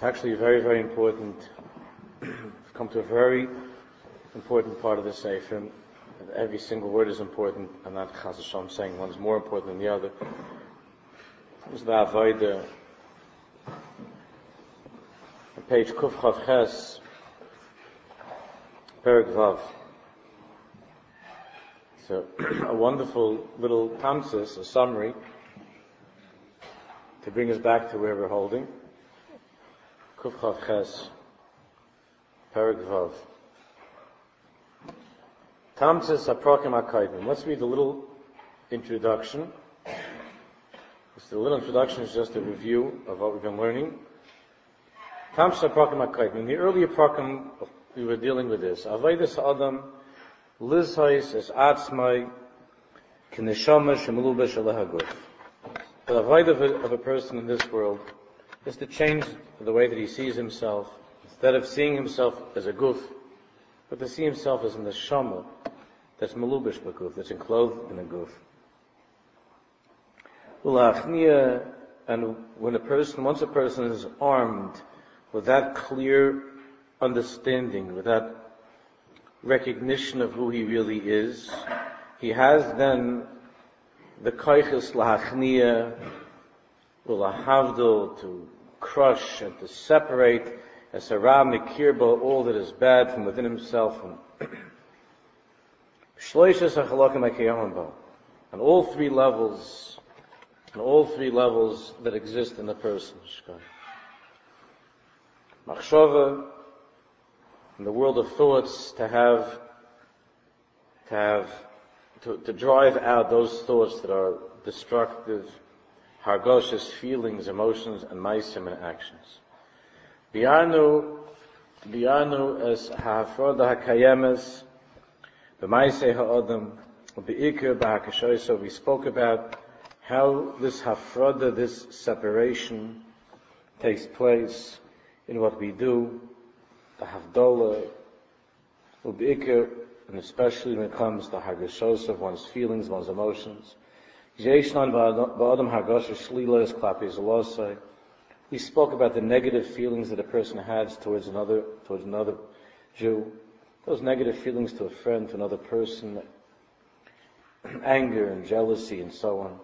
It's actually very, very important. We've come to a very important part of the Sifrim. Every single word is important, and not Chaz Hashem saying one's more important than the other. This is the Avayda. On page Kuf Chav Ches, Perek Vav. So, a wonderful little Tamtzis, a summary, to bring us back to where we're holding. Kuf Chav Ches, Perek Vav. Tamtis HaPrakim HaKaibim. Let's read the little introduction. The little introduction is just a review of what we've been learning. Tamtis HaPrakim HaKaibim. In the earlier Prakim, we were dealing with this. Avayda Saadam, Lizhais, As-Atsmay, K'Neshamah, Shemulubash, Al HaGuf. The Avayda of a person in this world is to change the way that he sees himself. Instead of seeing himself as a guf, but to see himself as a neshama that's melubish b'guf, that's enclosed in a guf. Ulachnia, and once a person is armed with that clear understanding, with that recognition of who he really is, he has then the keiches lachnia ulahavdil, to crush and to separate as a ram mikirba, all that is bad from within himself. And all three levels that exist in a person. Machshava, in the world of thoughts, to drive out those thoughts that are destructive, Hargosha's feelings, emotions, and Maishim and actions. Biyanu as Hafroda hakayemes, Bimayse ha'odam, Ubi-ikir, ha-ga-shoyse. We spoke about how this Hafroda, this separation, takes place in what we do, the Havdola, Ubi-ikir, and especially when it comes to Ha-ga-shoyse, of one's feelings, one's emotions. Yeshnan ba'odam Hargosha's Chalila is klapi zalosai. We spoke about the negative feelings that a person has towards another Jew. Those negative feelings to a friend, to another person, anger and jealousy and so on.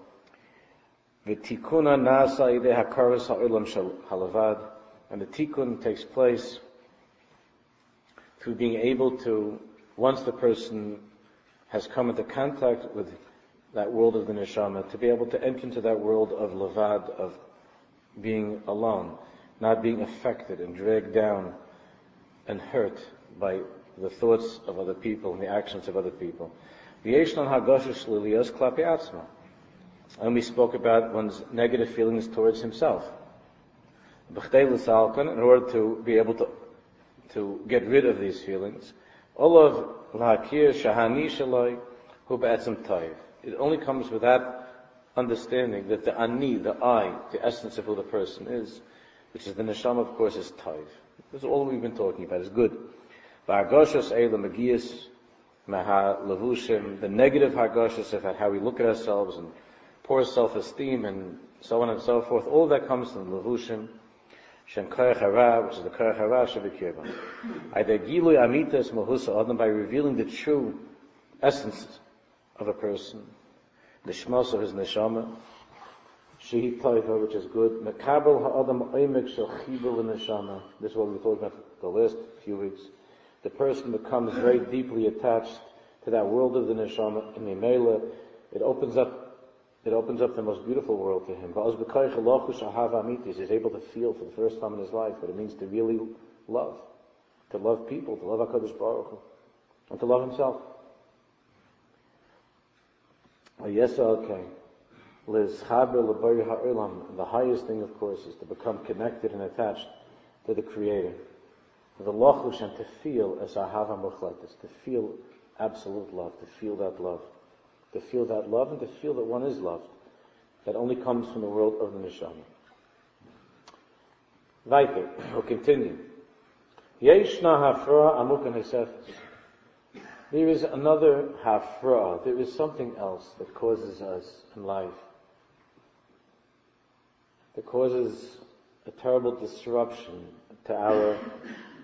Vitikuna nasa ideh hakaras ha'olam shel halavad. And the Tikkun takes place through being able to, once the person has come into contact with that world of the Neshama, to be able to enter into that world of Levad, of being alone, not being affected and dragged down and hurt by the thoughts of other people and the actions of other people. And we spoke about one's negative feelings towards himself. In order to be able to get rid of these feelings, it only comes with that understanding that the Ani, the I, the essence of who the person is, which is the Neshama, of course, is Taiv. That's all we've been talking about, is good. The negative Hargosha's about how we look at ourselves and poor self-esteem and so on and so forth, all that comes from the Levushim, which is the Korach Hara Shebekirba. By revealing the true essence of a person, the shmos of his neshama, shehi taiva, which is good. Mekabel ha'adam oimek shel chibul neshama. This is what we talked about the last few weeks. The person becomes very deeply attached to that world of the neshama. In Mimela, it opens up the most beautiful world to him. Ba'oz b'kayich halachu shahava amitis. He's able to feel for the first time in his life what it means to really love, to love people, to love HaKadosh Baruch Hu, and to love himself. The highest thing, of course, is to become connected and attached to the Creator. The lochush, and to feel as ahava muchletis, to feel absolute love, to feel that love, to feel that love, and to feel that one is loved. That only comes from the world of the neshama. Weiter, we'll continue. Yeshna hafra amuk and hesefes. There is another hafra. There is something else that causes us in life. That causes a terrible disruption to our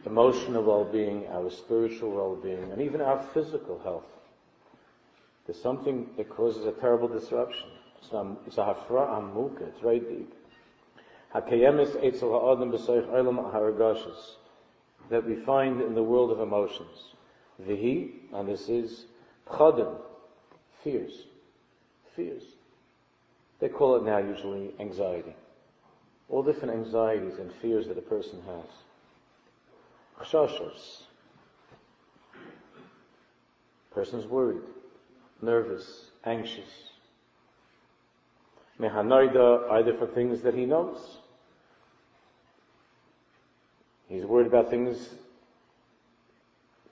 emotional well-being, our spiritual well-being, and even our physical health. There's something that causes a terrible disruption. It's a hafra amuka. It's very deep. Hakayemis etzel ha'adam b'soich olam hargosha's, that we find in the world of emotions. Vihi, and this is pchadim, fears. Fears. They call it now usually anxiety. All different anxieties and fears that a person has. Chashos. Person's worried, nervous, anxious. Mehanoida, either for things that he knows. He's worried about things,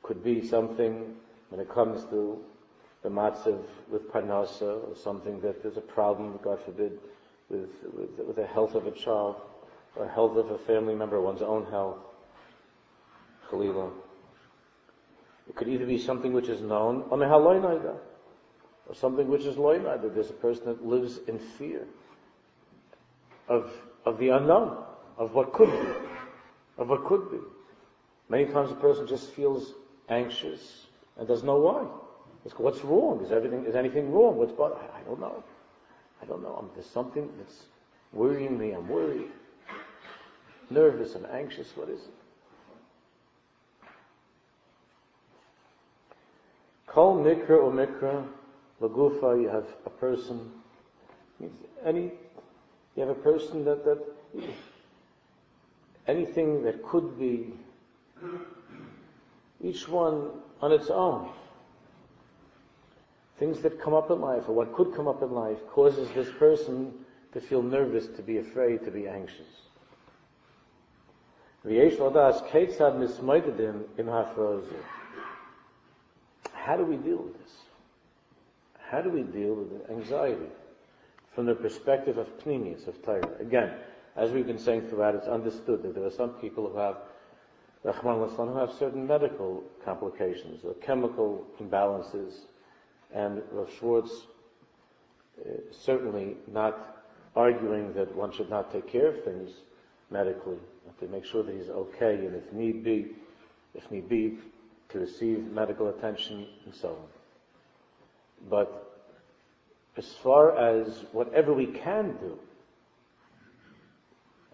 could be something when it comes to the matzav with parnasa, or something that there's a problem, God forbid, with the health of a child, or health of a family member, one's own health. Chalila. It could either be something which is known, or something which is loinaida. There's a person that lives in fear of the unknown, of what could be, of what could be. Many times a person just feels anxious and doesn't know why. What's wrong? Is anything wrong? What's bothering? I don't know. There's something that's worrying me. I'm worried, nervous, and anxious. What is it? Kol mikra or mikra lagufa. You have a person. You have a person that anything that could be. Each one on its own. Things that come up in life, or what could come up in life, causes this person to feel nervous, to be afraid, to be anxious. How do we deal with this? How do we deal with the anxiety from the perspective of pnimius, of Torah? Again, as we've been saying throughout, it's understood that there are some people who have certain medical complications or chemical imbalances. And Rav Schwartz certainly not arguing that one should not take care of things medically, but to make sure that he's okay, and if need be, to receive medical attention and so on. But as far as whatever we can do,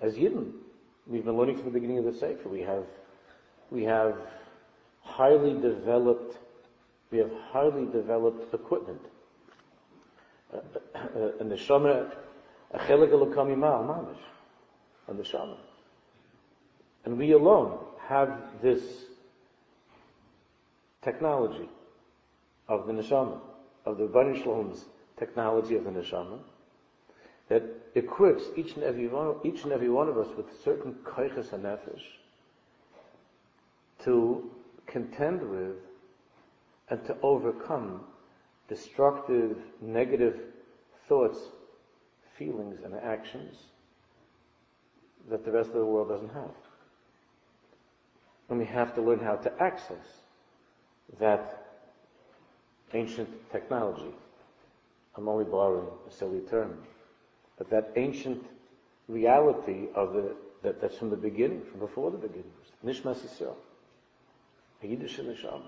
as Yidden, we've been learning from the beginning of the Sefer, we have highly developed equipment. And the Neshama, a chelik elokami ma'al mamish, and the Neshama. And we alone have this technology of the Neshama, of the Rebbeinu Shlom's technology of the Neshama, that equips each and every one of us with certain keiches and nefesh to contend with and to overcome destructive, negative thoughts, feelings, and actions that the rest of the world doesn't have. And we have to learn how to access that ancient technology. I'm only borrowing a silly term, but that ancient reality that's from the beginning, from before the beginning. Nishmas Yisrael, Yiddish Nesham.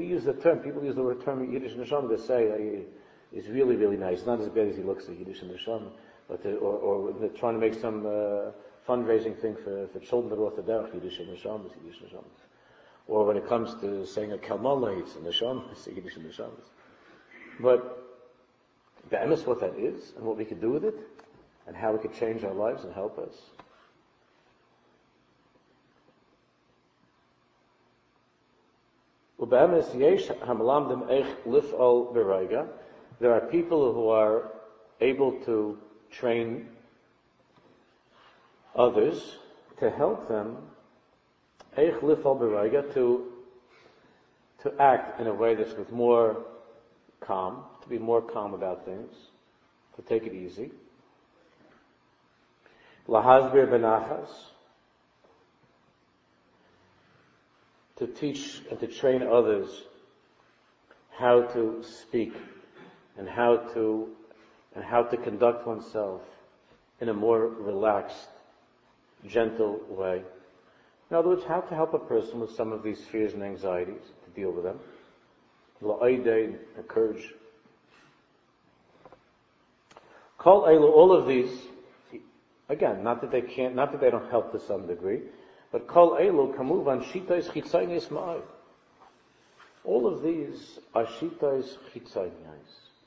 People use the word term Yiddish Nesham to say it's really, really nice. Not as bad as he looks at Yiddish Nesham, or they're trying to make some fundraising thing for children that are off the derech, Yiddish Nesham is Yiddish Nesham. Or when it comes to saying a kalmala, it's a Nesham, it's Yiddish Nesham. But the emes, what that is, and what we can do with it, and how it could change our lives and help us. There are people who are able to train others to help them to act in a way that's with more calm, to be more calm about things, to take it easy. Lahasbir benachas. To teach and to train others how to speak and how to conduct oneself in a more relaxed, gentle way. In other words, how to help a person with some of these fears and anxieties, to deal with them. La'ideh, encourage. Kol Eilu, all of these, again, not that they don't help to some degree, but Kol Eilu, Kamuvan, Shitais Chitzaynes Ma'ay. All of these are Shitais Chitzaynes.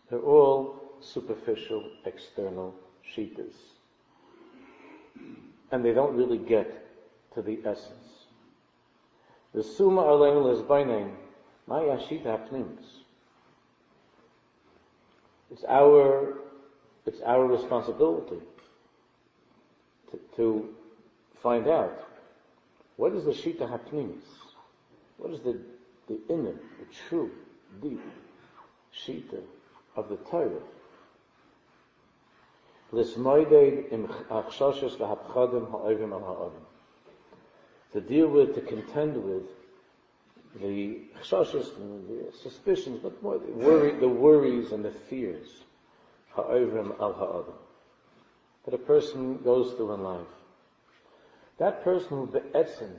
They're all superficial, external shitas. And they don't really get to the essence. The Summa Aleinu Lezbainen, Ma'ay Ashita HaPnimis. It's our responsibility to find out what is the Shita HaPnimis, what is the inner, the true, deep Shita of the Torah. To deal with, to contend with the chshashes, the suspicions, but more the worries and the fears. That a person goes through in life. That person who be'etzin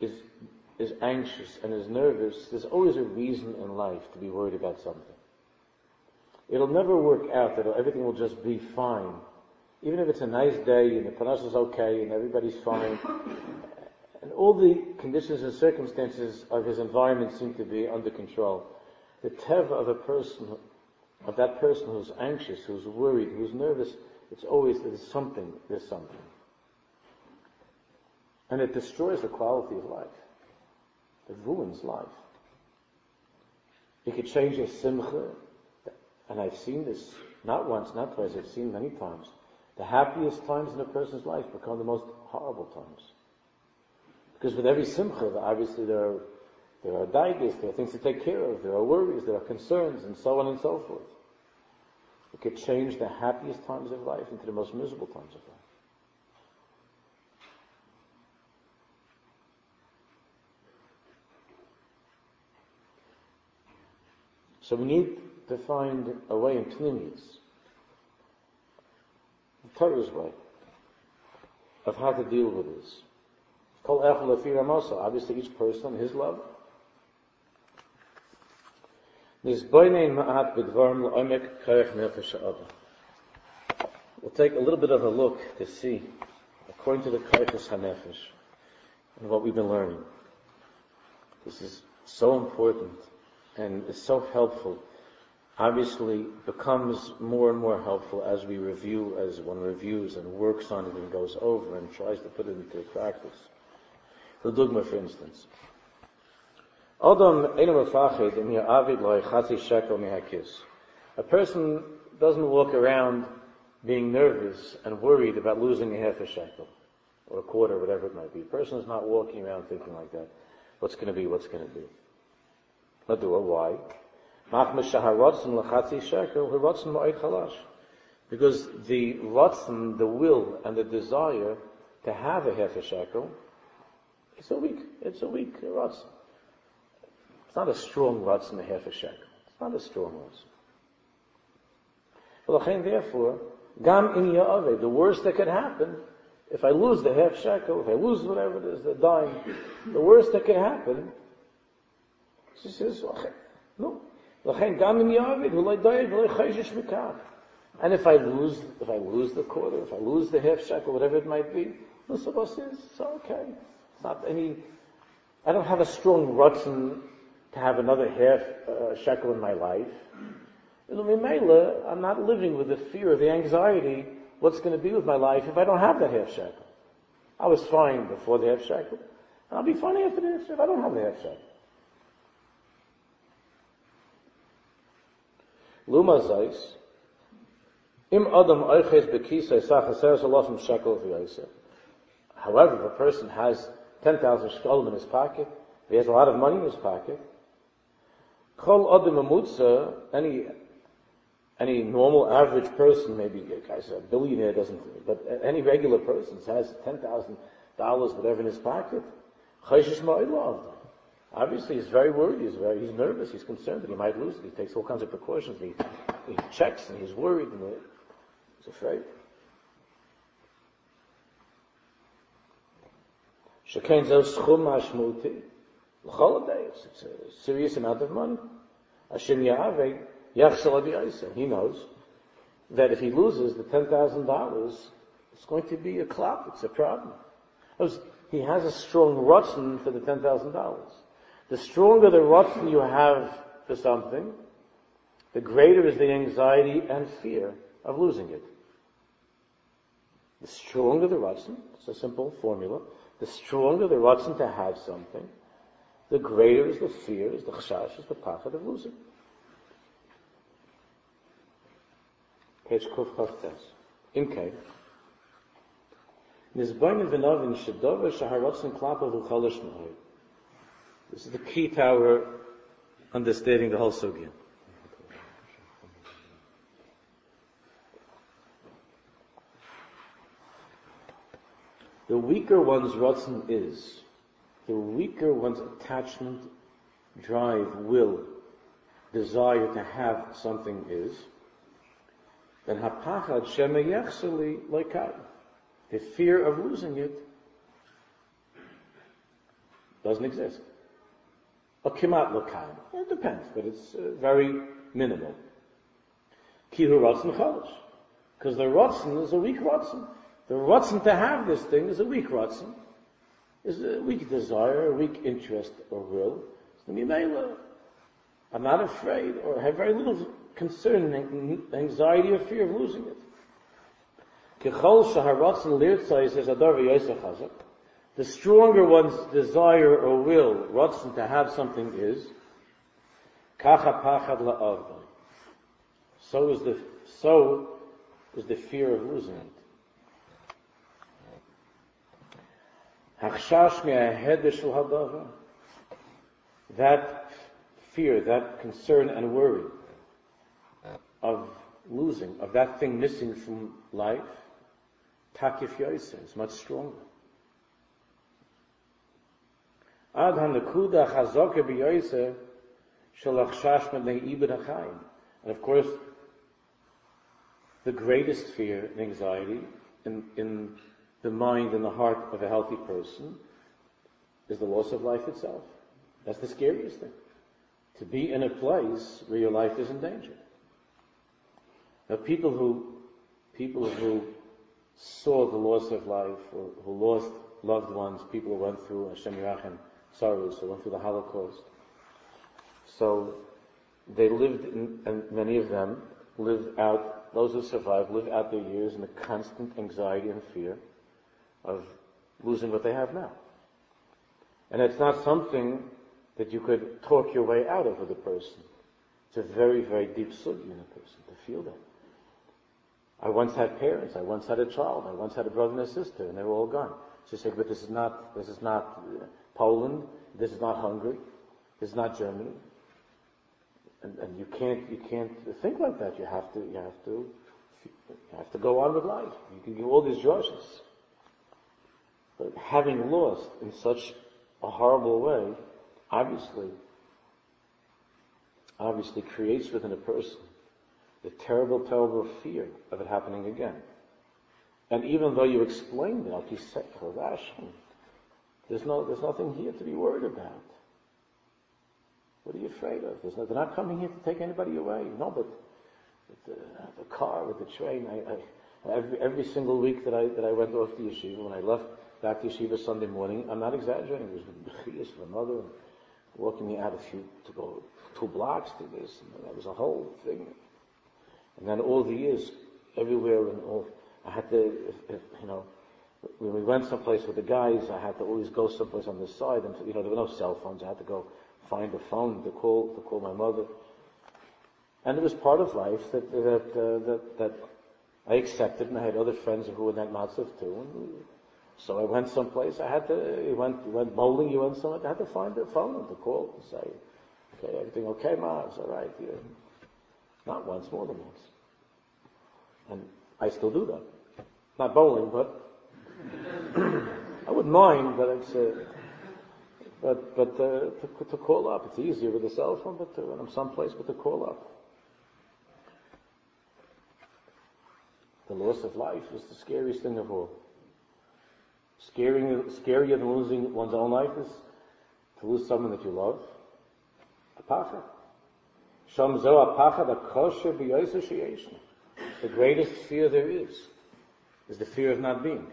is anxious and is nervous, there's always a reason in life to be worried about something. It'll never work out that everything will just be fine. Even if it's a nice day and the parnassus is okay and everybody's fine, and all the conditions and circumstances of his environment seem to be under control. The teva of a person, of that person who's anxious, who's worried, who's nervous, it's always there's something. And it destroys the quality of life. It ruins life. It could change your simcha, and I've seen this not once, not twice, I've seen many times. The happiest times in a person's life become the most horrible times. Because with every simcha, obviously there are daigas, there are things to take care of, there are worries, there are concerns, and so on and so forth. It could change the happiest times of life into the most miserable times of life. So we need to find a way in Pnimius, the Torah's way, of how to deal with this. Kol Echol Lefi Ramoso, obviously each person, his level. We'll take a little bit of a look to see, according to the Keiches HaNefesh, and what we've been learning. This is so important, and is so helpful. Obviously, becomes more and more helpful as we review, as one reviews and works on it and goes over and tries to put it into practice. The Dugma, for instance. A person doesn't walk around being nervous and worried about losing a half a shekel, or a quarter, whatever it might be. A person is not walking around thinking like that. What's going to be? Why? Because the ratzon, the will and the desire to have a half a shekel, it's a weak ratzon. It's not a strong ratzon, a half a shekel. It's not a strong ratzon. Therefore, gam in ya'aveh, the worst that could happen, if I lose the half shekel, if I lose whatever it is, the dime, the worst that could happen, she says, no. And if I lose the quarter, if I lose the half shekel, whatever it might be, it's okay. It's not any. I don't have a strong ratzon to have another half shekel in my life. I'm not living with the fear or the anxiety, what's going to be with my life if I don't have that half shekel. I was fine before the half shekel, and I'll be fine after the half shekel if I don't have the half shekel. Lumazais, im adam oiches bekisei sachaser salafim shekel v'yoseh. However, if a person has 10,000 shekel in his pocket, if he has a lot of money in his pocket, any normal average person, maybe a billionaire doesn't, but any regular person has $10,000, whatever, in his pocket. Obviously, he's very worried. He's nervous. He's concerned that he might lose it. He takes all kinds of precautions. He checks and he's worried. He's afraid. Shekain zeh schum hashmuti l'choladeis. It's a serious amount of money. Hashem Yahweh yachshel adiyaisa. He knows that if he loses the $10,000, it's going to be a clout. It's a problem. He has a strong rotten for the $10,000. The stronger the rotten you have for something, the greater is the anxiety and fear of losing it. The stronger the rotten, it's a simple formula, the stronger the rotten to have something, the greater is the fear, is the chashash, is the pachad of losing. Page Kuf Chav Ches. In K. This is the key to our understanding the whole sugya. The weaker one's ratzon is, the weaker one's attachment, drive, will, desire to have something is, then hapachad shema yechseli lekai. The fear of losing it doesn't exist. A kimat l'kayim. It depends, but it's very minimal. Kihu ratzon chalash. Because the ratzon is a weak ratzon. The ratzon to have this thing is a weak ratzon. Is a weak desire, a weak interest or will. I'm not afraid or have very little concern and anxiety or fear of losing it. The stronger one's desire or will, ratzon to have something is, so is the fear of losing it. That fear, that concern and worry of losing, of that thing missing from life, Takif Yaisa is much stronger. Ad Hanakuda Chazaka Biyaisa Shalachshash Madnei Ibn Achaim. And of course, the greatest fear and anxiety in the mind and the heart of a healthy person is the loss of life itself. That's the scariest thing. To be in a place where your life is in danger. Now people who saw the loss of life, or who lost loved ones, people who went through Hashem Yerachem sorrows, who went through the Holocaust. So they lived in, and many of them lived out, those who survived lived out their years in the constant anxiety and fear of losing what they have now. And it's not something that you could talk your way out of with a person. It's a very, very deep sugya in a person to feel that. I once had parents, I once had a child, I once had a brother and a sister, and they were all gone. She said, but this is not Poland, this is not Hungary, this is not Germany. And you can't think like that. You have to go on with life. You can do all these drushes. But having lost in such a horrible way, obviously creates within a person the terrible, terrible fear of it happening again. And even though you explained it, there's nothing here to be worried about. What are you afraid of? They're not coming here to take anybody away. No, but the car, with the train. Every single week that I went off to yeshiva, when I left back to yeshiva Sunday morning, I'm not exaggerating. It was bechiyas for mother, and walking me out a few to go 2 blocks to this, and that was a whole thing. And then all the years, everywhere, and all, I had to, when we went someplace with the guys, I had to always go someplace on this side, and there were no cell phones. I had to go find a phone to call my mother, and it was part of life that I accepted, and I had other friends who were in that Matzav too. And so I went someplace. You went bowling. You went somewhere. I had to find a phone to call and say, okay, everything okay, Ma? It's all right. Yeah. Not once, more than once. And I still do that. Not bowling, but I wouldn't mind, but it's to call up. It's easier with a cell phone, but when I'm someplace, but to call up. The loss of life was the scariest thing of all. Scarier than losing one's own life is to lose someone that you love. Apachad. Shom zo apachad hakosher b'yoser sheyesh. The greatest fear there is the fear of not being.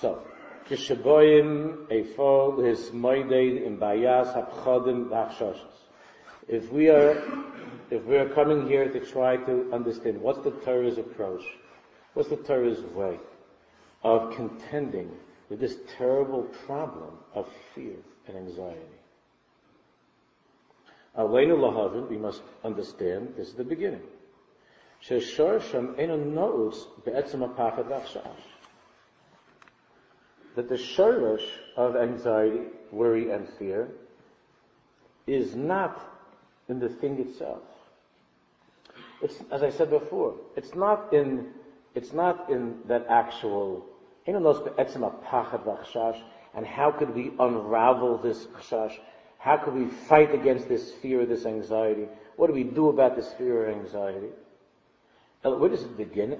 So, kishaboyim eifol hismoided in bayas hapchodim v'hachshoshes. If we are coming here to try to understand what's the Torah's approach, what's the Torah's way of contending with this terrible problem of fear and anxiety, Aleinu lahavin, we must understand, this is the beginning. That the shoresh of anxiety, worry, and fear is not in the thing itself. It's, as I said before, it's not in that actual, and how could we unravel this chashash? How could we fight against this fear, this anxiety? What do we do about this fear or anxiety? Where does it begin?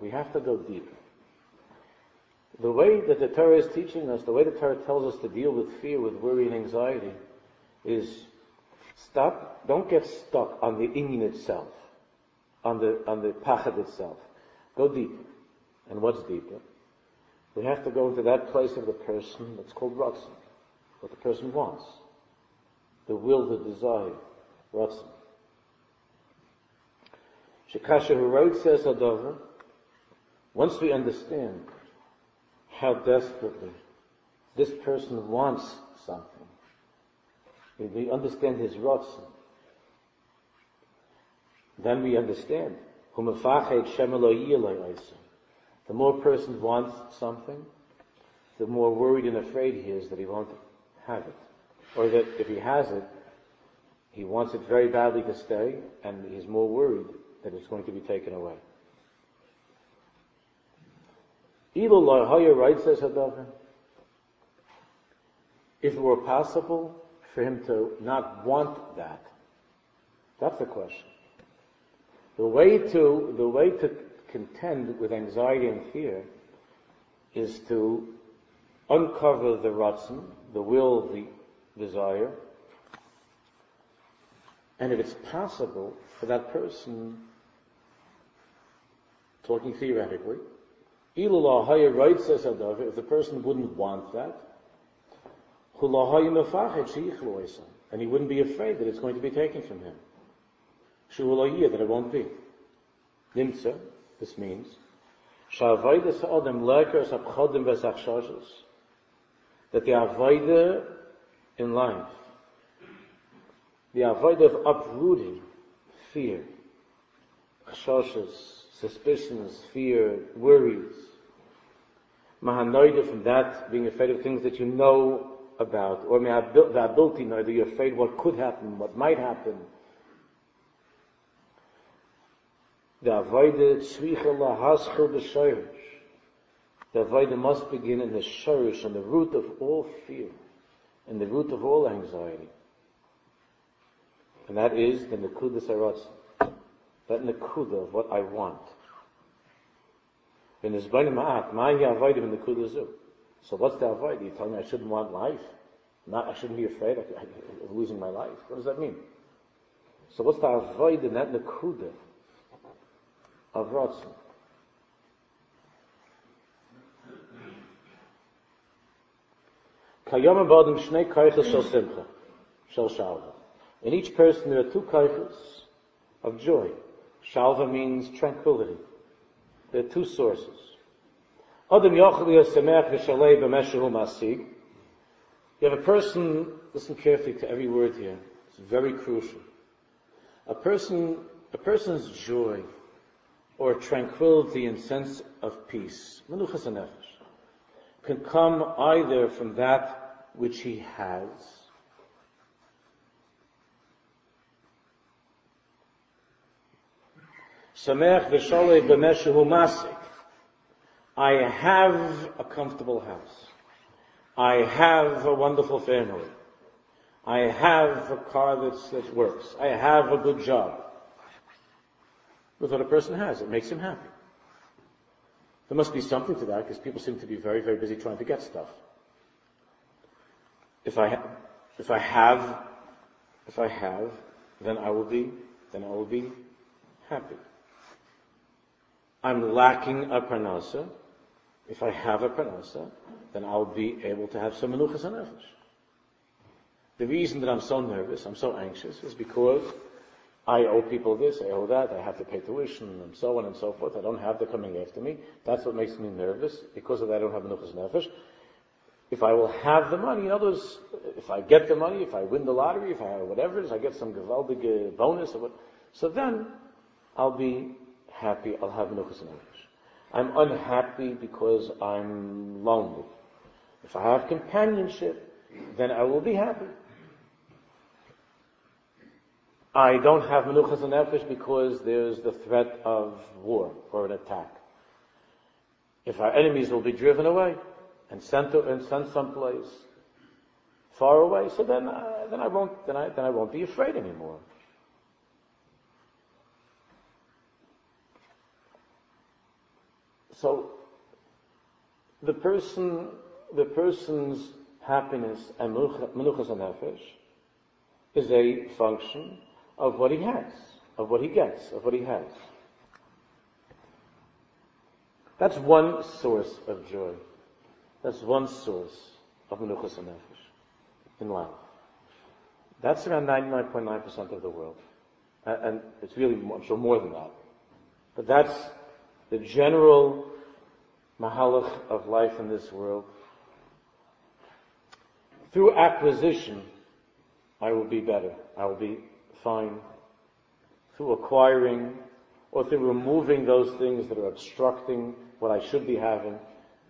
We have to go deep. The way that the Torah is teaching us, the way the Torah tells us to deal with fear, with worry and anxiety, is stop, don't get stuck on the inyan itself, on the pachad itself. Go deep. And what's deeper? We have to go into that place of the person that's called ratzon, what the person wants. The will, the desire, ratzon. Shekasha Herod says Adova, once we understand how desperately this person wants something, if we understand his ratzon, then we understand. The more a person wants something, the more worried and afraid he is that he won't have it. Or that if he has it, he wants it very badly to stay, and he's more worried that it's going to be taken away. If it were possible for him to not want that, that's the question. The way to contend with anxiety and fear is to uncover the ratzon, the will, the desire, and if it's possible for that person, talking theoretically, if the person wouldn't want that, and he wouldn't be afraid that it's going to be taken from him, that it won't be. Nimtza, this means, that the Avayda in life, the Avayda of uprooting fear, chashoshes, suspicions, fear, worries, mahanoida, from that, being afraid of things that you know about, or the ability now that you're afraid what could happen, what might happen. The Avodah tzricha lahaschil b'shoresh. The Avodah must begin in the shoresh, on the root of all fear, and the root of all anxiety. And that is the nekuda saratzim. That nekuda of what I want. So what's the Avodah? You're telling me I shouldn't want life? Not, I shouldn't be afraid of losing my life. What does that mean? So what's the Avodah in that nekuda of ratzon? Kayom abodim shnei keiches shel simcha, shel shalva. In each person there are two keiches of joy. Shalva means tranquility. There are two sources. Adam yochel yosemech v'shalei b'meshehu masig. You have a person, listen carefully to every word here, it's very crucial. A person's joy or tranquility and sense of peace, menuchas nefesh, can come either from that which he has, samech v'sholei b'meshehu masik. I have a comfortable house. I have a wonderful family. I have a car that works. I have a good job. With what a person has, it makes him happy. There must be something to that, because people seem to be very, very busy trying to get stuff. If I have, then I will be happy. I'm lacking a parnasa. If I have a parnasa, then I'll be able to have some menuchas hanefesh. The reason that I'm so nervous, I'm so anxious, is because I owe people this, I owe that, I have to pay tuition, and so on and so forth. I don't have the coming after me. That's what makes me nervous. Because of that, I don't have menuchas hanefesh. If I will have the money, in others, if I get the money, if I win the lottery, if I have whatever it is, I get some gewaldige bonus, or what, so then I'll be happy, I'll have menuchas hanefesh. I'm unhappy because I'm lonely. If I have companionship, then I will be happy. I don't have menuchas hanefesh because there's the threat of war or an attack. If our enemies will be driven away, and sent someplace far away, so then I won't be afraid anymore. So the person's happiness and menuchas hanefesh is a function of what he has, of what he gets, of what he has. That's one source of joy. That's one source of menuchas hanefesh in life. That's around 99.9% of the world. And it's really more than that. But that's the general mahalach of life in this world. Through acquisition, I will be better. I will be fine. Through acquiring or through removing those things that are obstructing what I should be having.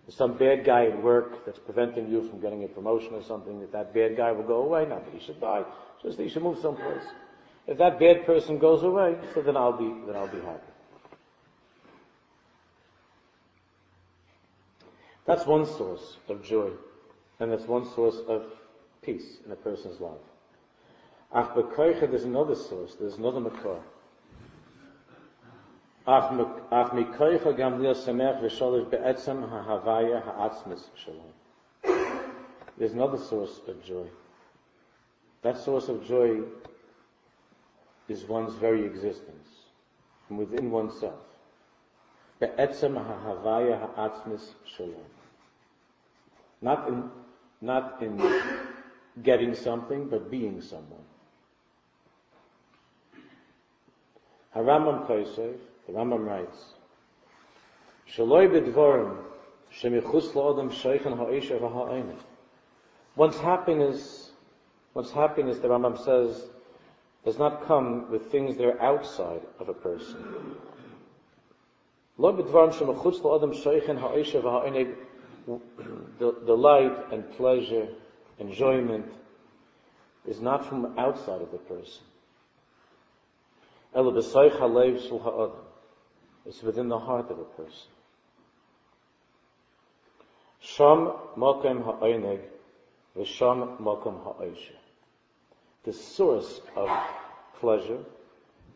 Some bad guy at work that's preventing you from getting a promotion or something, that bad guy will go away, not that he should die, just that he should move someplace. If that bad person goes away, so then I'll be happy. That's one source of joy, and that's one source of peace in a person's life. After Keiches, there's another source, there's another makor. There's another source of joy. That source of joy is one's very existence, from within oneself. Not in getting something, but being someone. The Rambam writes, One's happiness, the Rambam says, does not come with things that are outside of a person. The delight and pleasure, enjoyment, is not from outside of the person. It's within the heart of a person. Sham Mokem Ha'oineg V'sham Mokem Ha'oisha. The source of pleasure,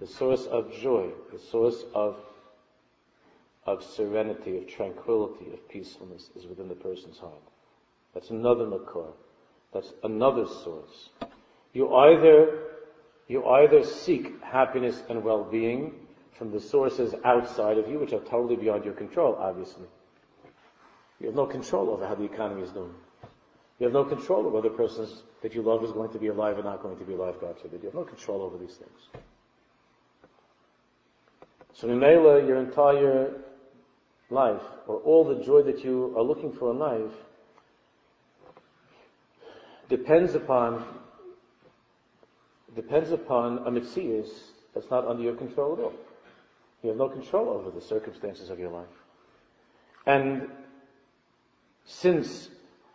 the source of joy, the source of serenity, of tranquility, of peacefulness is within the person's heart. That's another makor. That's another source. You either seek happiness and well-being from the sources outside of you, which are totally beyond your control, obviously. You have no control over how the economy is doing. You have no control over whether the person that you love is going to be alive or not going to be alive, God forbid. You have no control over these things. So in Mela, your entire life, or all the joy that you are looking for in life, depends upon a mitzvah that's not under your control at all. You have no control over the circumstances of your life. And since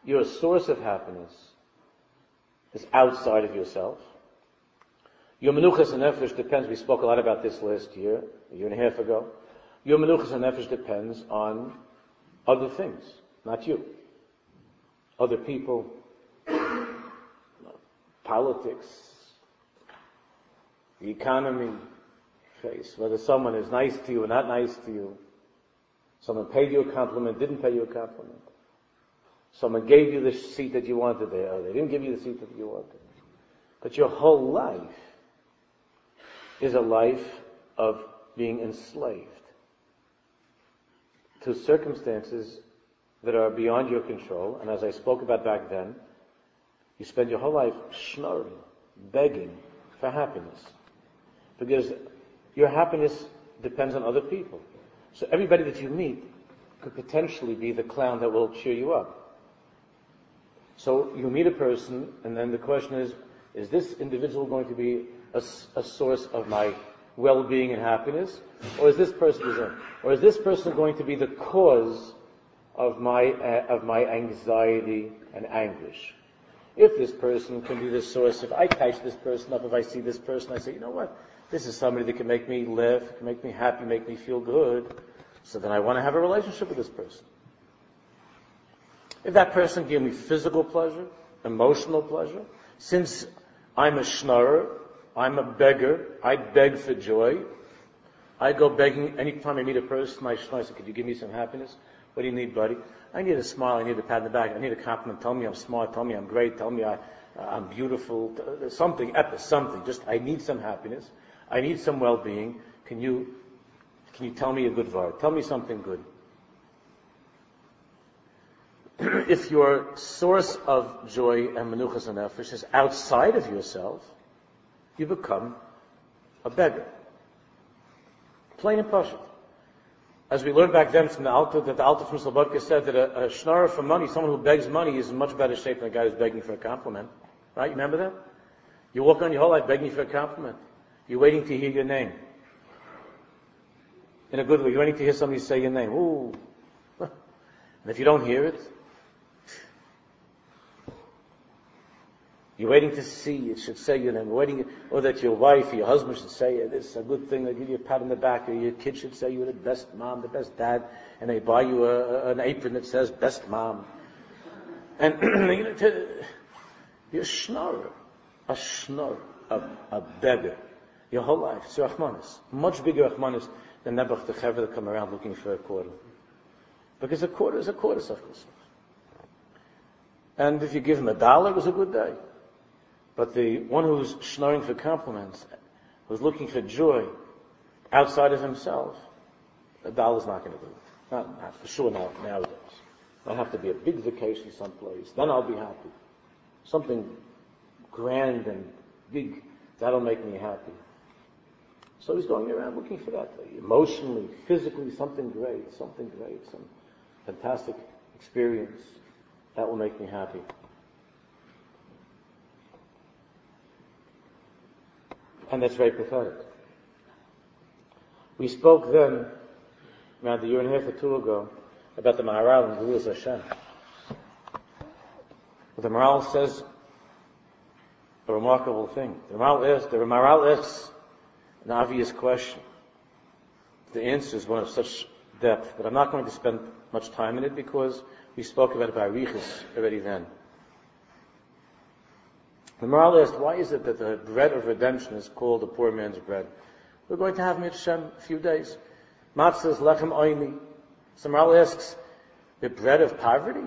your source of happiness is outside of yourself, your menuchas hanefesh depends, we spoke a lot about this last year, a year and a half ago, your menuchas hanefesh depends on other things, not you. Other people, politics, the economy, whether someone is nice to you or not nice to you, someone paid you a compliment, didn't pay you a compliment, someone gave you the seat that you wanted there, or they didn't give you the seat that you wanted. But your whole life is a life of being enslaved to circumstances that are beyond your control. And as I spoke about back then, you spend your whole life schnorring, begging for happiness, because your happiness depends on other people. So everybody that you meet could potentially be the clown that will cheer you up. So you meet a person, and then the question is this individual going to be a source of my well-being and happiness? Or is this person, going to be the cause of my anxiety and anguish? If this person can be the source, if I catch this person up, if I see this person, I say, you know what? This is somebody that can make me laugh, can make me happy, make me feel good. So then I want to have a relationship with this person. If that person gave me physical pleasure, emotional pleasure, since I'm a schnorrer, I'm a beggar, I beg for joy, I go begging. Any time I meet a person, I schnorr, I say, could you give me some happiness? What do you need, buddy? I need a smile, I need a pat on the back, I need a compliment, tell me I'm smart, tell me I'm great, tell me I'm beautiful, something, epic, something. Just, I need some happiness. I need some well-being. Can you tell me a good word? Tell me something good. If your source of joy and menuchas and nefesh is outside of yourself, you become a beggar. Plain and pashut. As we learned back then from the Alta, that the Alta from Slobodka said that a schnorrer for money, someone who begs money, is in much better shape than a guy who's begging for a compliment. Right? You remember that? You walk on your whole life begging for a compliment. You're waiting to hear your name. In a good way, you're waiting to hear somebody say your name. Ooh. And if you don't hear it, you're waiting to see it should say your name. You're waiting, or that your wife or your husband should say it. This is a good thing. They give you a pat on the back, or your kid should say you're the best mom, the best dad, and they buy you an apron that says best mom. And you're a schnorrer, a beggar, your whole life. It's your achmanis, much bigger achmanis than Nebuch the Hever that come around looking for a quarter. Because a quarter is a quarter, of course. And if you give him $1, it was a good day. But the one who's schnorring for compliments, who's looking for joy outside of himself, $1's not going to do it. Not for sure now, nowadays. I'll have to be a big vacation someplace. Then I'll be happy. Something grand and big, that'll make me happy. So he's going around looking for that. Emotionally, physically, something great, some fantastic experience. That will make me happy. And that's very pathetic. We spoke then, around a year and a half or two ago, about the Maharal and who is Hashem. The Maharal says a remarkable thing. The Maharal asks an obvious question. The answer is one of such depth, but I'm not going to spend much time in it because we spoke about it by Reiches already then. The Maharal asked, why is it that the bread of redemption is called the poor man's bread? We're going to have Mitzvah a few days. Matzah is lechem oini. So Maharal asks, the bread of poverty?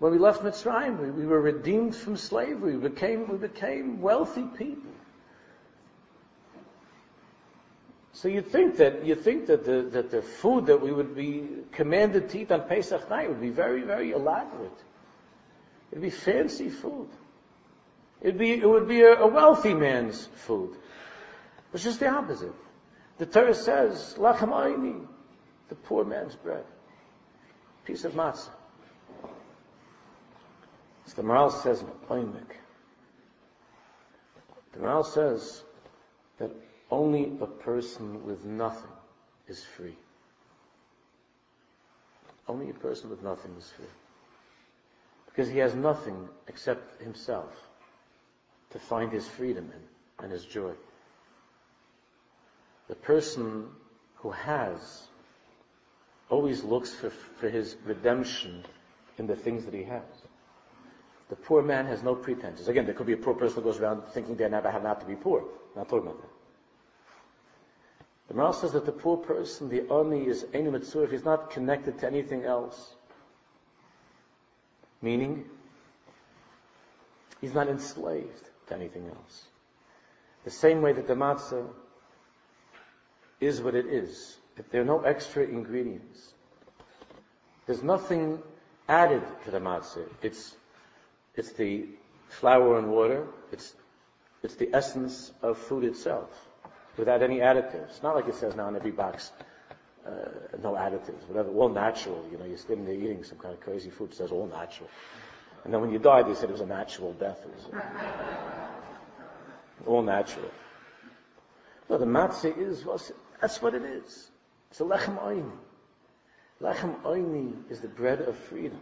When we left Mitzrayim, we were redeemed from slavery. We became wealthy people. So you'd think that the food that we would be commanded to eat on Pesach night would be very, very elaborate. It'd be fancy food. It would be a wealthy man's food. It's just the opposite. The Torah says, "Lachem Ani," the poor man's bread, piece of matzah. So the Maharal says, that only a person with nothing is free. Only a person with nothing is free. Because he has nothing except himself to find his freedom in and his joy. The person who has always looks for his redemption in the things that he has. The poor man has no pretenses. Again, there could be a poor person who goes around thinking they never have not to be poor. I'm not talking about that. The Maral says that the poor person, the Ani, is Einu Mitzur, if he's not connected to anything else. Meaning, he's not enslaved to anything else. The same way that the matzah is what it is. If there are no extra ingredients, there's nothing added to the matzah. It's the flour and water. It's the essence of food itself, without any additives. It's not like it says now in every box, no additives, whatever, all natural. You know, you're sitting there eating some kind of crazy food. It says all natural. And then when you died, they said it was a natural death. It was all natural. No, the matzah is, that's what it is. It's a lechem oini. Lechem oini is the bread of freedom.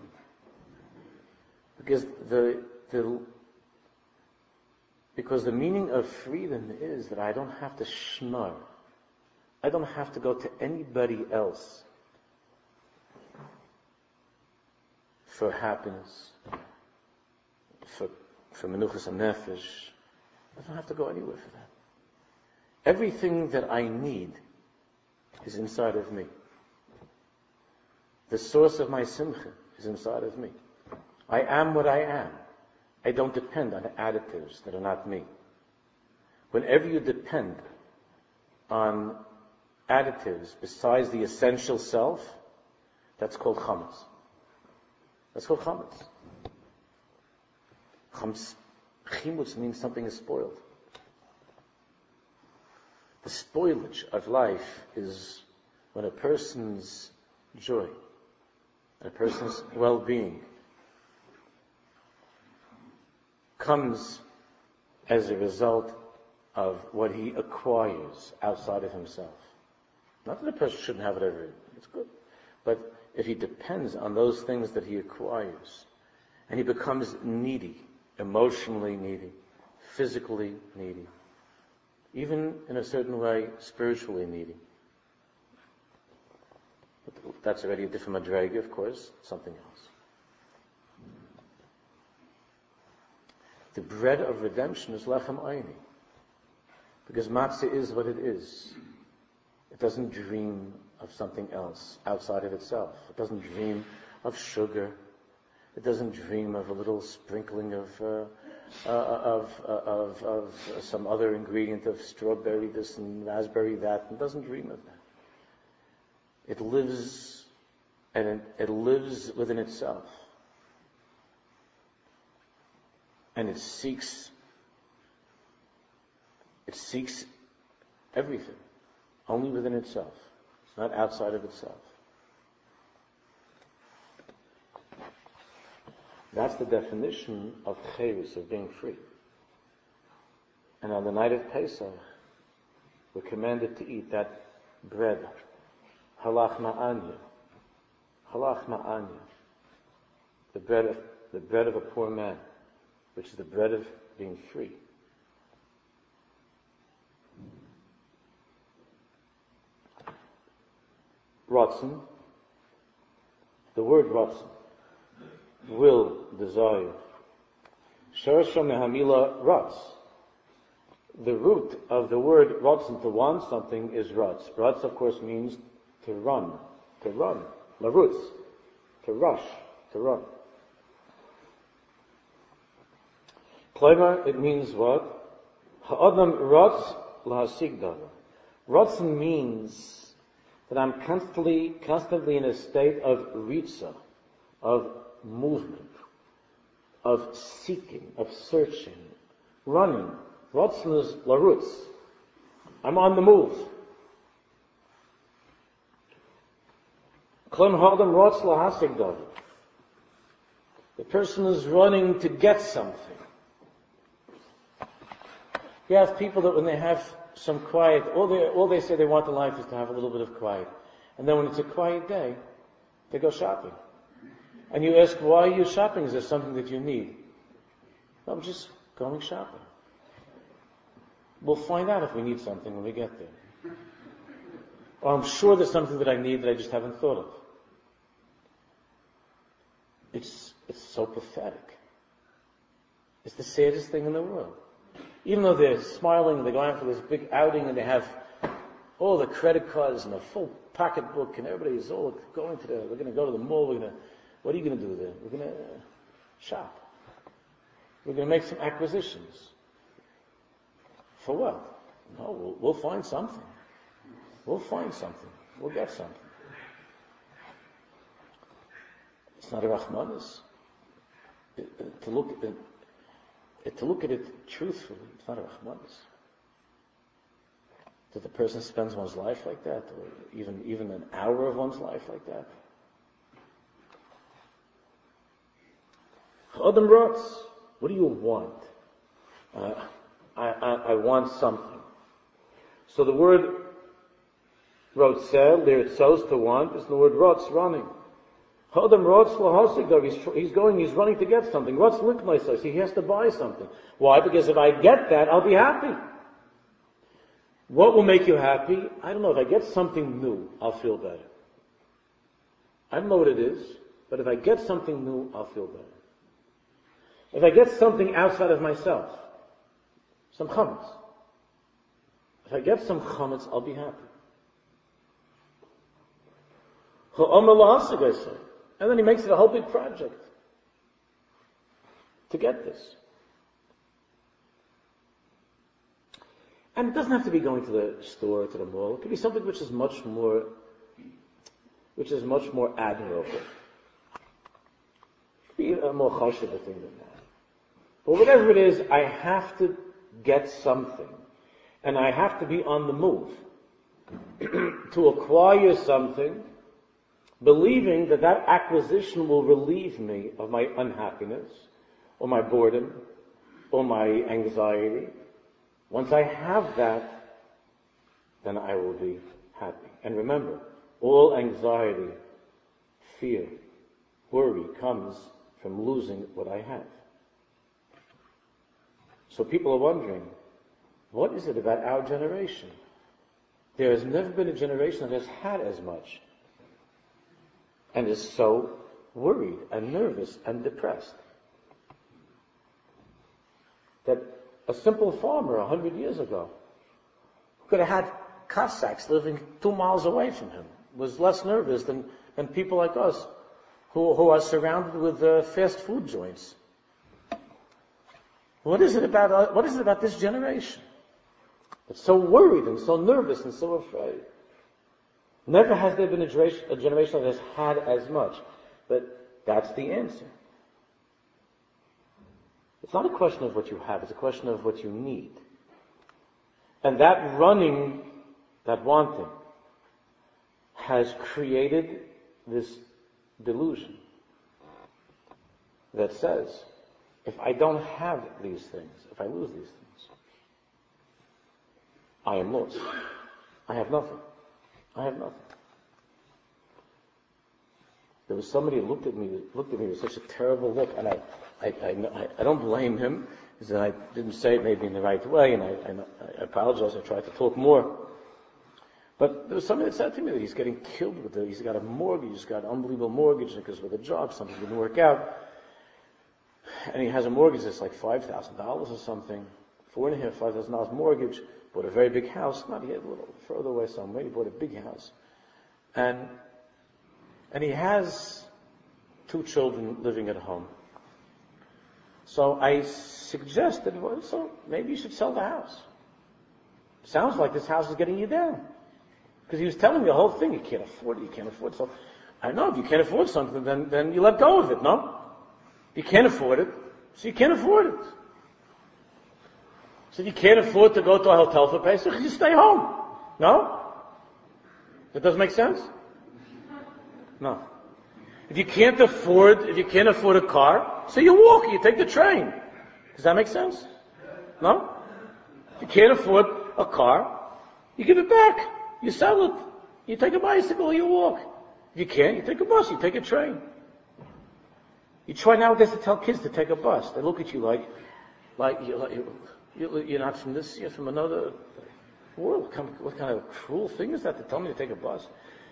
Because the meaning of freedom is that I don't have to shmar. I don't have to go to anybody else for happiness, for menuchas and nefesh. I don't have to go anywhere for that. Everything that I need is inside of me. The source of my simcha is inside of me. I am what I am. I don't depend on additives that are not me. Whenever you depend on additives besides the essential self, that's called chametz. That's called chametz. Chimutz means something is spoiled. The spoilage of life is when a person's joy, a person's well-being comes as a result of what he acquires outside of himself. Not that a person shouldn't have whatever, it's good. But if he depends on those things that he acquires, and he becomes needy, emotionally needy, physically needy, even in a certain way, spiritually needy. But that's already a different madrega, of course, something else. The bread of redemption is lechem aini, because matzah is what it is. It doesn't dream of something else outside of itself. It doesn't dream of sugar. It doesn't dream of a little sprinkling of some other ingredient of strawberry this and raspberry that. It doesn't dream of that. It lives, and it lives within itself. And it seeks everything only within itself. It's not outside of itself. That's the definition of chayrus, of being free. And on the night of Pesach, we're commanded to eat that bread, halach ma'anya, the bread of a poor man, which is the bread of being free. Ratzon, the word ratzon, will, desire. Sharash from the hamila ratz. The root of the word ratzon, to want something, is ratz. Ratz, of course, means to run, larutz, to rush, to run. Klaimer, it means what? Ha'adam ratz lahasig davar. Ratz means that I'm constantly in a state of ritza, of movement, of seeking, of searching, running. Ratz is larutz. I'm on the move. Klaimer ha'adam ratz lahasig davar. The person is running to get something. You have people that when they have some quiet, all they say they want in life is to have a little bit of quiet. And then when it's a quiet day, they go shopping. And you ask, why are you shopping? Is there something that you need? No, I'm just going shopping. We'll find out if we need something when we get there. Or I'm sure there's something that I need that I just haven't thought of. It's so pathetic. is the saddest thing in the world. Even though they're smiling, they're going for this big outing, and they have all the credit cards and a full pocketbook, and everybody's all going to we're going to go to the mall, what are you going to do there? We're going to shop. We're going to make some acquisitions. For what? No, we'll find something. We'll find something. We'll get something. It's not a Rahmanas. To look at it truthfully, it's not a Rahmanas. That the person spends one's life like that, or even an hour of one's life like that. Adam Rotz, what do you want? I want something. So the word rotseh, lirtzos, to want, is the word rotz, running. Adam rotz lahasigdar, he's running to get something. Rotz liknaisos, he has to buy something. Why? Because if I get that, I'll be happy. What will make you happy? I don't know. If I get something new, I'll feel better. I don't know what it is, but if I get something new, I'll feel better. If I get something outside of myself, some chametz. If I get some chametz, I'll be happy. And then he makes it a whole big project to get this. And it doesn't have to be going to the store, to the mall. It could be something which is much more admirable. It could be a more chashuva thing than that. But whatever it is, I have to get something. And I have to be on the move to acquire something, believing that that acquisition will relieve me of my unhappiness, or my boredom, or my anxiety. Once I have that, then I will be happy. And remember, all anxiety, fear, worry comes from losing what I have. So people are wondering, what is it about our generation? There has never been a generation that has had as much and is so worried and nervous and depressed. That a simple farmer 100 years ago could have had Cossacks living 2 miles away from him, was less nervous than people like us who are surrounded with fast food joints. What is it about this generation that's so worried and so nervous and so afraid? Never has there been a generation that has had as much. But that's the answer. It's not a question of what you have, it's a question of what you need. And that running, that wanting, has created this delusion that says, if I don't have these things, if I lose these things, I am lost. I have nothing. There was somebody who looked at me with such a terrible look, and I don't blame him, because I didn't say it maybe in the right way, and I apologize. I tried to talk more. But there was somebody that said to me that he's getting killed with it. He's got a mortgage. He's got an unbelievable mortgage because with a job, something didn't work out. And he has a mortgage that's like $5,000 or something. $5,000 mortgage. Bought a very big house. Not here, a little further away somewhere. He bought a big house. And he has 2 children living at home. So I suggested, well, so maybe you should sell the house. Sounds like this house is getting you down. Because he was telling me the whole thing, you can't afford it. So I know, if you can't afford something, then you let go of it, no? You can't afford it, so you can't afford it. So if you can't afford to go to a hotel for Pesach, you stay home. No? That doesn't make sense? No. If you can't afford a car, so you walk, you take the train. Does that make sense? No? If you can't afford a car, you give it back. You sell it. You take a bicycle, you walk. If you can't, you take a bus, you take a train. You try nowadays to tell kids to take a bus. They look at you like you're not from this, you're from another world. What kind of cruel thing is that to tell me to take a bus?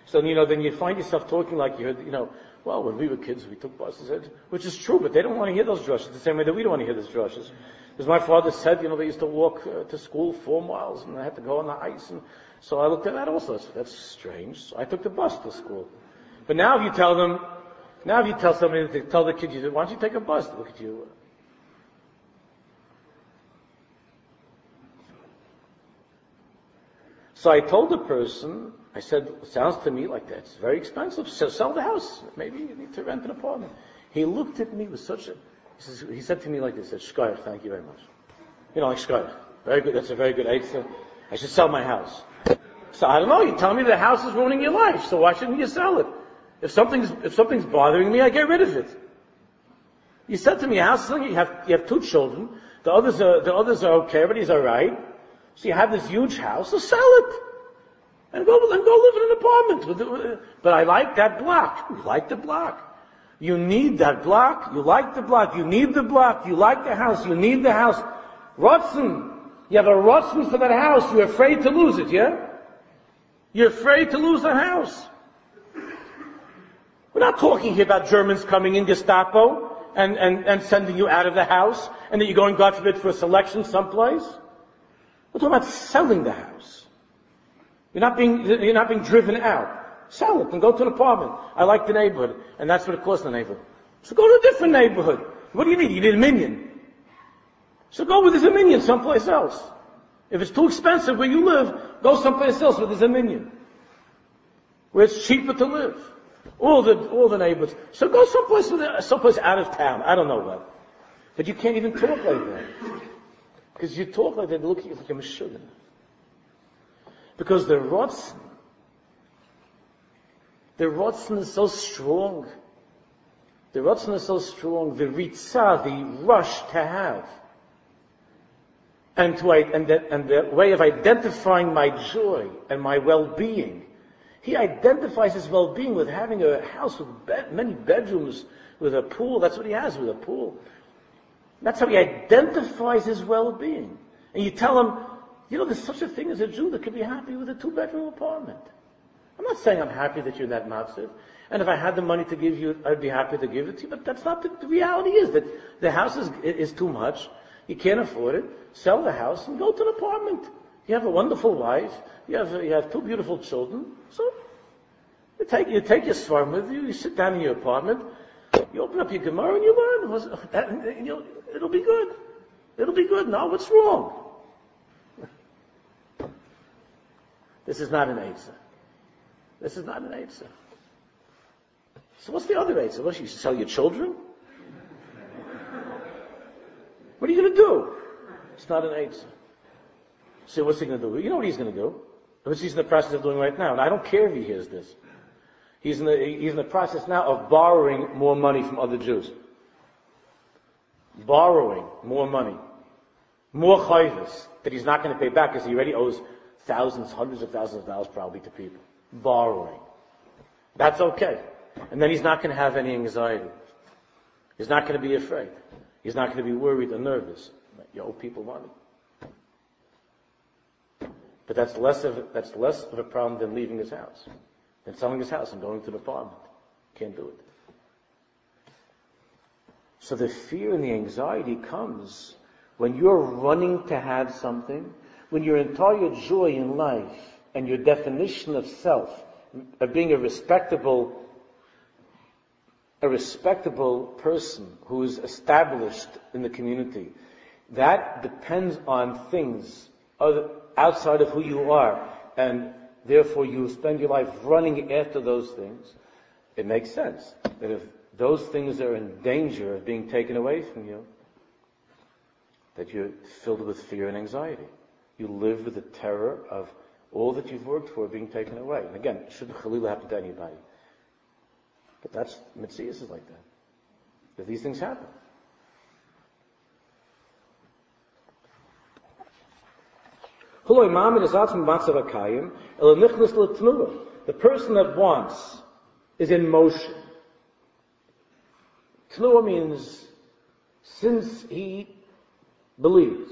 So, then you find yourself talking like you heard, well, when we were kids, we took buses, which is true, but they don't want to hear those drushes the same way that we don't want to hear those drushes. Because my father said, they used to walk to school 4 miles, and I had to go on the ice. And so I looked at that also. That's strange. So I took the bus to school. But now if you tell them, tell the kid, you say, why don't you take a bus? Look at you. So I told the person, I said, sounds to me like that. It's very expensive. So sell the house. Maybe you need to rent an apartment. He looked at me with such a... He said to me like this, he said, Shkoyach, thank you very much. Like Shkoyach. Very good. That's a very good answer. I should sell my house. So I don't know. You tell me the house is ruining your life, so why shouldn't you sell it? If something's bothering me, I get rid of it. You said to me, your house is ruining. You have 2 children. The others are okay. Everybody's all right. So you have this huge house, so sell it. And go live in an apartment. But I like that block. You like the block. You need that block. You like the block. You need the block. You like the house. You need the house. Rotzen. You have a rotzen for that house. You're afraid to lose it, yeah? You're afraid to lose the house. We're not talking here about Germans coming in, Gestapo, and sending you out of the house, and that you're going, God forbid, for a selection someplace. We're talking about selling the house. You're not being driven out. Sell it and go to an apartment. I like the neighborhood. And that's what it costs in the neighborhood. So go to a different neighborhood. What do you need? You need a minion. So go where there's a minion someplace else. If it's too expensive where you live, go someplace else where there's a minion. Where it's cheaper to live. All the neighborhoods. So go someplace out of town. I don't know what. But you can't even talk like that. Because you talk like that, they look at you like a meshuggah. Because the rotzen is so strong. The rotzen is so strong. The ritzah, the rush to have, and the way of identifying my joy and my well-being. He identifies his well-being with having a house with many bedrooms, with a pool. That's what he has, with a pool. That's how he identifies his well-being. And you tell him, there's such a thing as a Jew that can be happy with a 2-bedroom apartment. I'm not saying I'm happy that you're that matzav, and if I had the money to give you, I'd be happy to give it to you, but that's not the reality is that the house is too much, you can't afford it, sell the house and go to an apartment. You have a wonderful wife, you have 2 beautiful children, so you take your svarim with you, you sit down in your apartment, you open up your Gemara and you learn, and it'll be good. It'll be good. Now what's wrong? This is not an eitzah. This is not an eitzah. So what's the other eitzah? What, you should sell your children? What are you going to do? It's not an eitzah. So what's he going to do? You know what he's going to do. Which he's in the process of doing right now. And I don't care if he hears this. He's in the process now of borrowing more money from other Jews. Borrowing more money. More chayvus that he's not going to pay back because he already owes thousands, hundreds of thousands of dollars probably to people. Borrowing. That's okay. And then he's not going to have any anxiety. He's not going to be afraid. He's not going to be worried or nervous. You owe people money. But that's less of a problem than leaving his house. Than selling his house and going to the apartment. Can't do it. So the fear and the anxiety comes when you're running to have something, when your entire joy in life and your definition of self, of being a respectable person who is established in the community, that depends on things outside of who you are, and therefore you spend your life running after those things. It makes sense that if those things are in danger of being taken away from you, that you're filled with fear and anxiety. You live with the terror of all that you've worked for being taken away. And again, it shouldn't Chalila happen to anybody. But that's, Mitzias is like that. That these things happen. The person that wants is in motion. Tnuah means, since he believes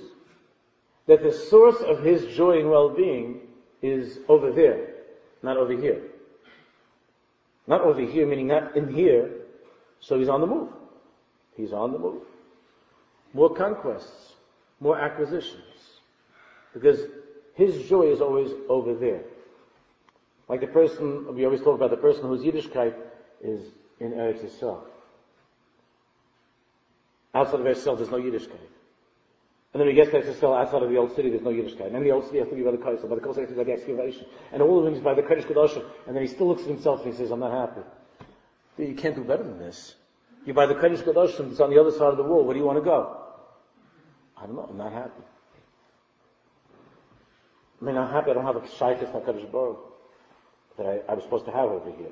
that the source of his joy and well-being is over there, not over here. Not over here, meaning not in here. So he's on the move. He's on the move. More conquests, more acquisitions. Because his joy is always over there. Like the person, we always talk about the person whose Yiddishkeit is in Eretz Yisrael. Outside of Eretz Yisrael, there's no Yiddishkeit. And then we get to Eretz Yisrael, outside of the old city, there's no Yiddishkeit. And then the old city has to be by the coast, by the excavation. And all of them is by the Kodesh Kodashim. And then he still looks at himself and he says, I'm not happy. You can't do better than this. You're by the Kodesh Kodashim, it's on the other side of the wall. Where do you want to go? I don't know, I'm not happy. I mean, I'm happy I don't have a shaykhis like Kodesh Baruch that I was supposed to have over here.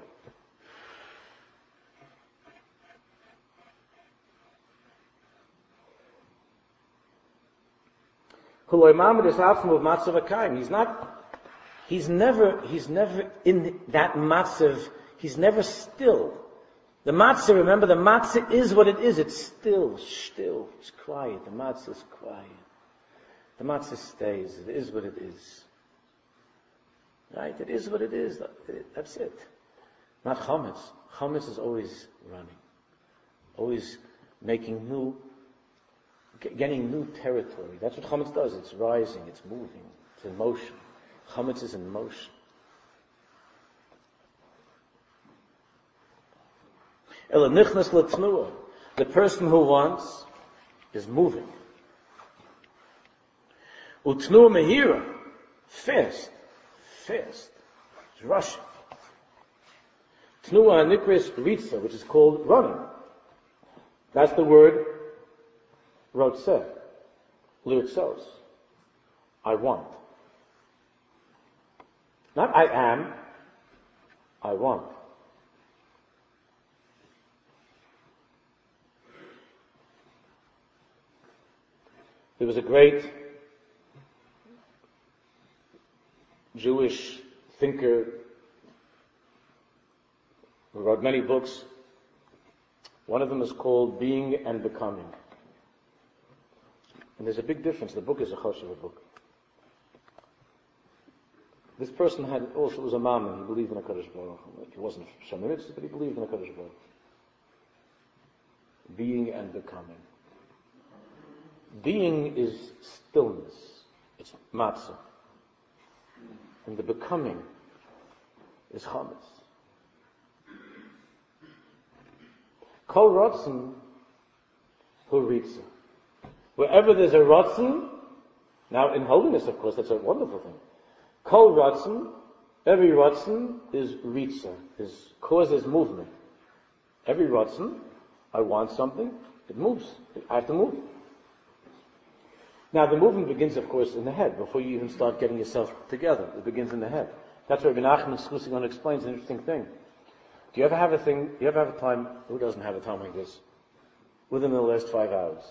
He's never in that matzav. He's never still. The matzah, remember, the matzah is what it is. It's still. It's quiet. The matzah is quiet. The matzah stays. It is what it is. Right? It is what it is. That's it. Not chometz. Chometz is always running. Always getting new territory. That's what Chometz does. It's rising, it's moving, it's in motion. Chometz is in motion. The person who wants is moving. Utnu mehira, fast, it's rushing. Tnua nikris ritza, which is called running. That's the word Rotsa, Lirtsos. I want. Not I am, I want. There was a great Jewish thinker who wrote many books. One of them is called Being and Becoming. And there's a big difference. The book is a Choshev book. This person was a mammon. He believed in a Kaddish Baruch. He wasn't Shemiritz, but he believed in a Kaddish Baruch. Being and becoming. Being is stillness. It's matzah. And the becoming is chametz. Kol rotzen hu ritzah. Wherever there's a rotzen, now in holiness, of course, that's a wonderful thing. Kol rotzen, every rotzen is ritza, causes movement. Every rotzen, I want something, it moves. I have to move. Now the movement begins, of course, in the head, before you even start getting yourself together. It begins in the head. That's where Ibn Achim Schusigon explains an interesting thing. Do you ever have a time, who doesn't have a time like this, within the last 5 hours?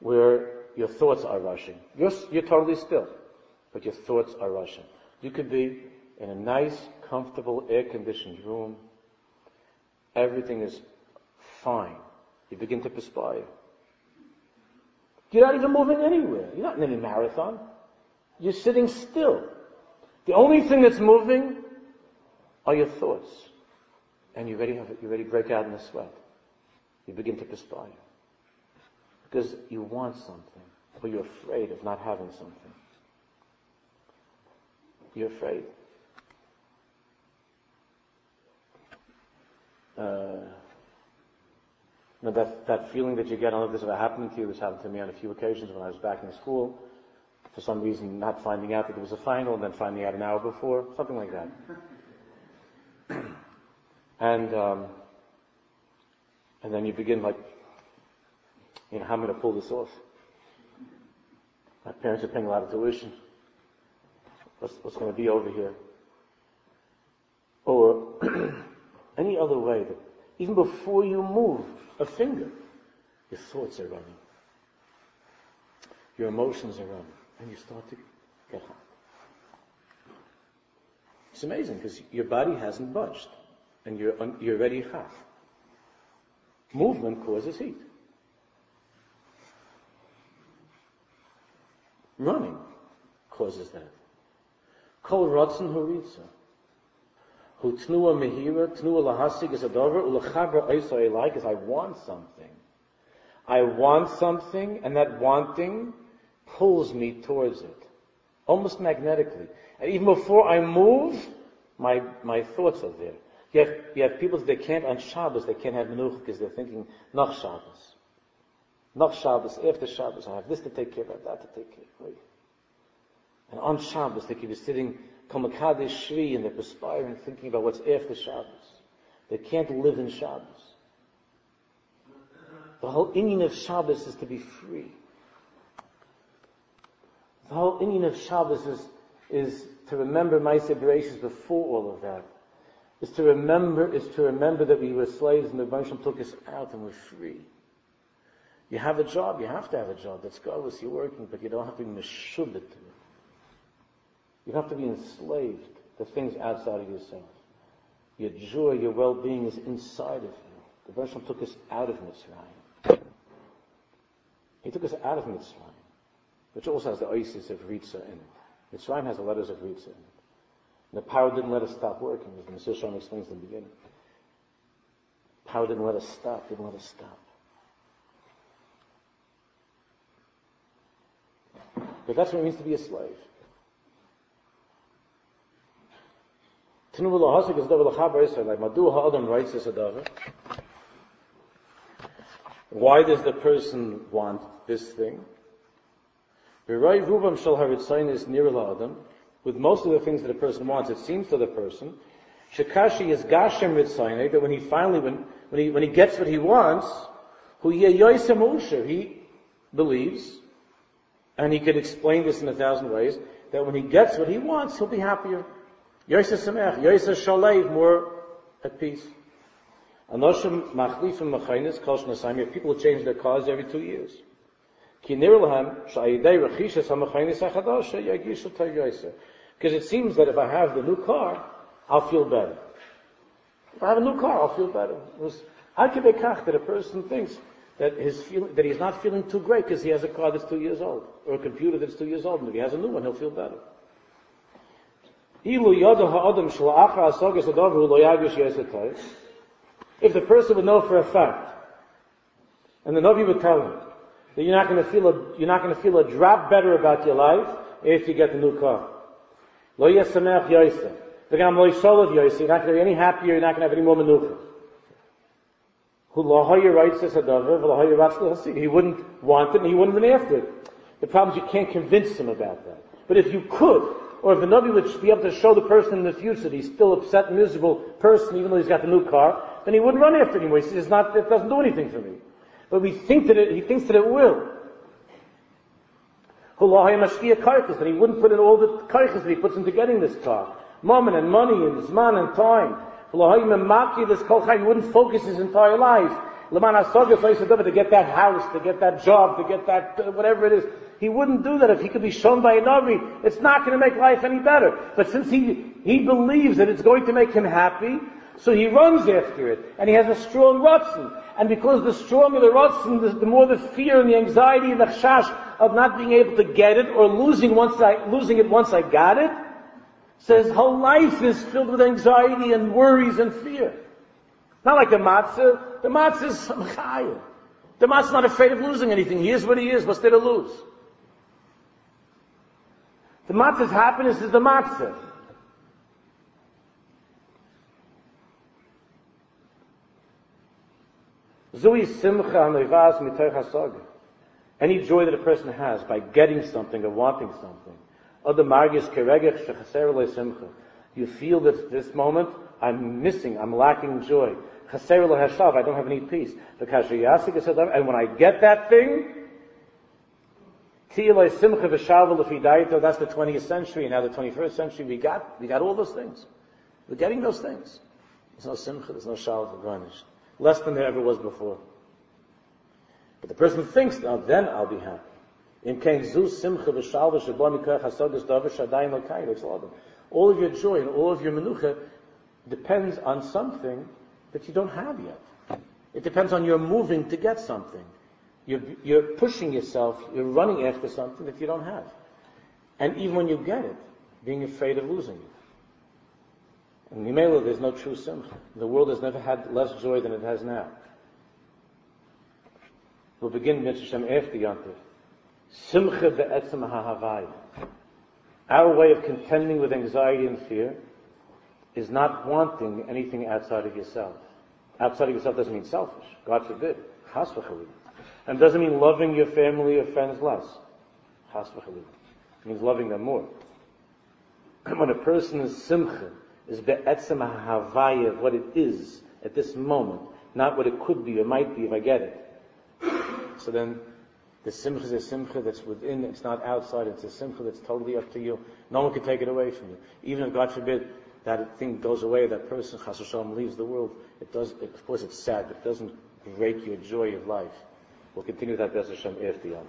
Where your thoughts are rushing. You're totally still, but your thoughts are rushing. You could be in a nice, comfortable, air-conditioned room. Everything is fine. You begin to perspire. You're not even moving anywhere. You're not in any marathon. You're sitting still. The only thing that's moving are your thoughts. And you already break out in a sweat. You begin to perspire. Because you want something, or you're afraid of not having something. You're afraid. That feeling that you get, I don't know if this ever happened to you, this happened to me on a few occasions when I was back in school, for some reason not finding out that there was a final, and then finding out an hour before, something like that. And then you begin like, how am I going to pull this off? My parents are paying a lot of tuition. What's going to be over here? Or any other way that even before you move a finger, your thoughts are running. Your emotions are running. And you start to get hot. It's amazing because your body hasn't budged. And you're already hot. Movement causes heat. Running causes that. Kol rotzen horitza. Who tnua mehira, tnua lahasig is a dover, ulachabra oisai like is I want something. I want something, and that wanting pulls me towards it. Almost magnetically. And even before I move, my thoughts are there. You have people that they can't on Shabbos, they can't have menucha because they're thinking, nach Shabbos. Nach Shabbos, after Shabbos, I have this to take care of, I have that to take care of. Right? And on Shabbos, they could be sitting, Kamakade Shri, and they're perspiring, thinking about what's after Shabbos. They can't live in Shabbos. The whole inyan of Shabbos is to be free. The whole inyan of Shabbos is to remember Maaseh Bereishis before all of that. Is to remember that we were slaves and the Moshem took us out and we're free. You have a job, you have to have a job. That's godless, you're working, but you don't have to be meshubit to it. You don't have to be enslaved to things outside of yourself. Your joy, your well-being is inside of you. The Moshem took us out of Mitzrayim. He took us out of Mitzrayim, which also has the oasis of Ritza in it. Mitzrayim has the letters of Ritza in it. The power didn't let us stop working, as the Mr. Shom explains in the beginning. Power didn't let us stop. But that's what it means to be a slave. Tinubu Lahasik is David Lachabar Israel, like Madu Ha'adam writes this Adava. Why does the person want this thing? Virai Rubam Shal Haritzainis Nirla Adam. With most of the things that a person wants, it seems to the person, Shekashi is Gashem Ritzaineh, that when he finally, when he gets what he wants, Hu Yeyoisem Usher, he believes, and he could explain this in 1,000 ways, that when he gets what he wants, he'll be happier. Yoyse Samech, Yoyse Shalev, more at peace. Anoshim Machlifim Machainis, Kalsh Nasayim, you have people who change their cars every 2 years. Ki Nirlahem, Sha'idei Rechishes HaMachainis HaChadasha, Yagishu Tayoyse. Because it seems that if I have the new car, I'll feel better. If I have a new car, I'll feel better. How can it be that a person thinks that he's not feeling too great because he has a car that's 2 years old, or a computer that's 2 years old, and if he has a new one, he'll feel better. If the person would know for a fact, and the Navi would tell him that you're not going to feel a drop better about your life if you get the new car. Lo yesamach yoyse. You're not going to be any happier, you're not going to have any more manufa. Who lahaya writes this hadavar, v'lahaya ratzla hasig. He wouldn't want it and he wouldn't run after it. The problem is you can't convince him about that. But if you could, or if the Navi would be able to show the person in the future that he's still upset, miserable person, even though he's got the new car, then he wouldn't run after it anymore. He says, it doesn't do anything for me. But he thinks that it will. And he wouldn't put in all the keiches that he puts into getting this car. Mammon and money and zman and time. He wouldn't focus his entire life to get that house, to get that job, to get that whatever it is. He wouldn't do that if he could be shown by a navi. It's not going to make life any better. But since he believes that it's going to make him happy, so he runs after it, and he has a strong ratzon. And because the stronger the ratzon, the more the fear and the anxiety and the chashash of not being able to get it or losing it once I got it, so his whole life is filled with anxiety and worries and fear. Not like the matzah. The matzah is some chayil. The matzah is not afraid of losing anything. He is what he is. What's there to lose? The matzah's happiness is the matzah. Zui simcha mevaz mitoch hasaga. Any joy that a person has by getting something or wanting something. You feel that this moment, I'm missing, I'm lacking joy. I don't have any peace. And when I get that thing, that's the 20th century, and now the 21st century, we got all those things. We're getting those things. There's no simcha, there's no shalva garnish. Less than there ever was before. But the person thinks, now then I'll be happy. All of your joy and all of your menucha depends on something that you don't have yet. It depends on your moving to get something. You're pushing yourself, you're running after something that you don't have. And even when you get it, being afraid of losing it. And Mimela, there's no true simcha. The world has never had less joy than it has now. We'll begin Mitzvah after Yantiv. Simcha be'etzem ha'havai. Our way of contending with anxiety and fear is not wanting anything outside of yourself. Outside of yourself doesn't mean selfish. God forbid. Chas v'chalila. And doesn't mean loving your family or friends less. Chas v'chalila. It means loving them more. When a person is simcha, is be'etzem ha'havai of what it is at this moment, not what it could be or might be if I get it. So then, the simcha is a simcha that's within, it's not outside, it's a simcha that's totally up to you. No one can take it away from you. Even if, God forbid, that thing goes away, that person, Chas v'Shalom, leaves the world, it does, of course it's sad, but it doesn't break your joy of life. We'll continue that, Bez Hashem, after Yom.